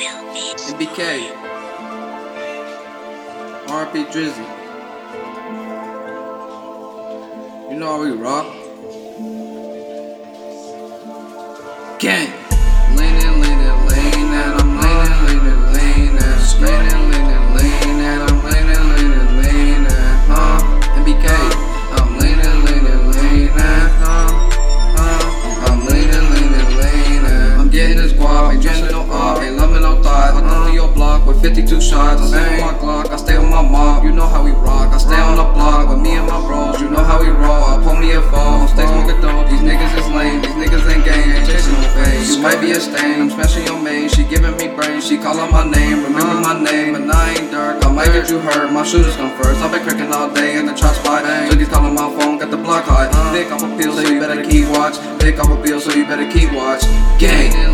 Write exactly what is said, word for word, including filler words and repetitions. M B K R P Drizzy. You know how we rock. Gang. Leanin', leanin', leanin' out. I'm leanin', leanin', leanin' out. Leanin', leanin', leanin' out. I'm leanin', leanin', leanin' out. Huh? M B K. I'm leanin', leanin', leanin' out. Huh? Huh? I'm leanin', leanin', leanin' out. I'm getting this guap. Ain't drinking no op. Ain't loving no thought. I'm on your block with fifty-two shots. I stay on my Glock. I stay with my mom. You know how we rock. I stay on the block with me and my bros. You know how we roll. I pull me a phone. Stay smoking dope. These niggas is lame. These niggas ain't gang. You might be a stain, I'm smashing your main. She giving me brains, she calling my name. Remember my name, but I ain't Dirk. I might get you hurt, my shooters come first. I've been cracking all day in the trap spot. Tookie's calling my phone, got the block hot. Thick off a pill, so you better keep watch. Thick off a pill, so you better keep watch. Gang.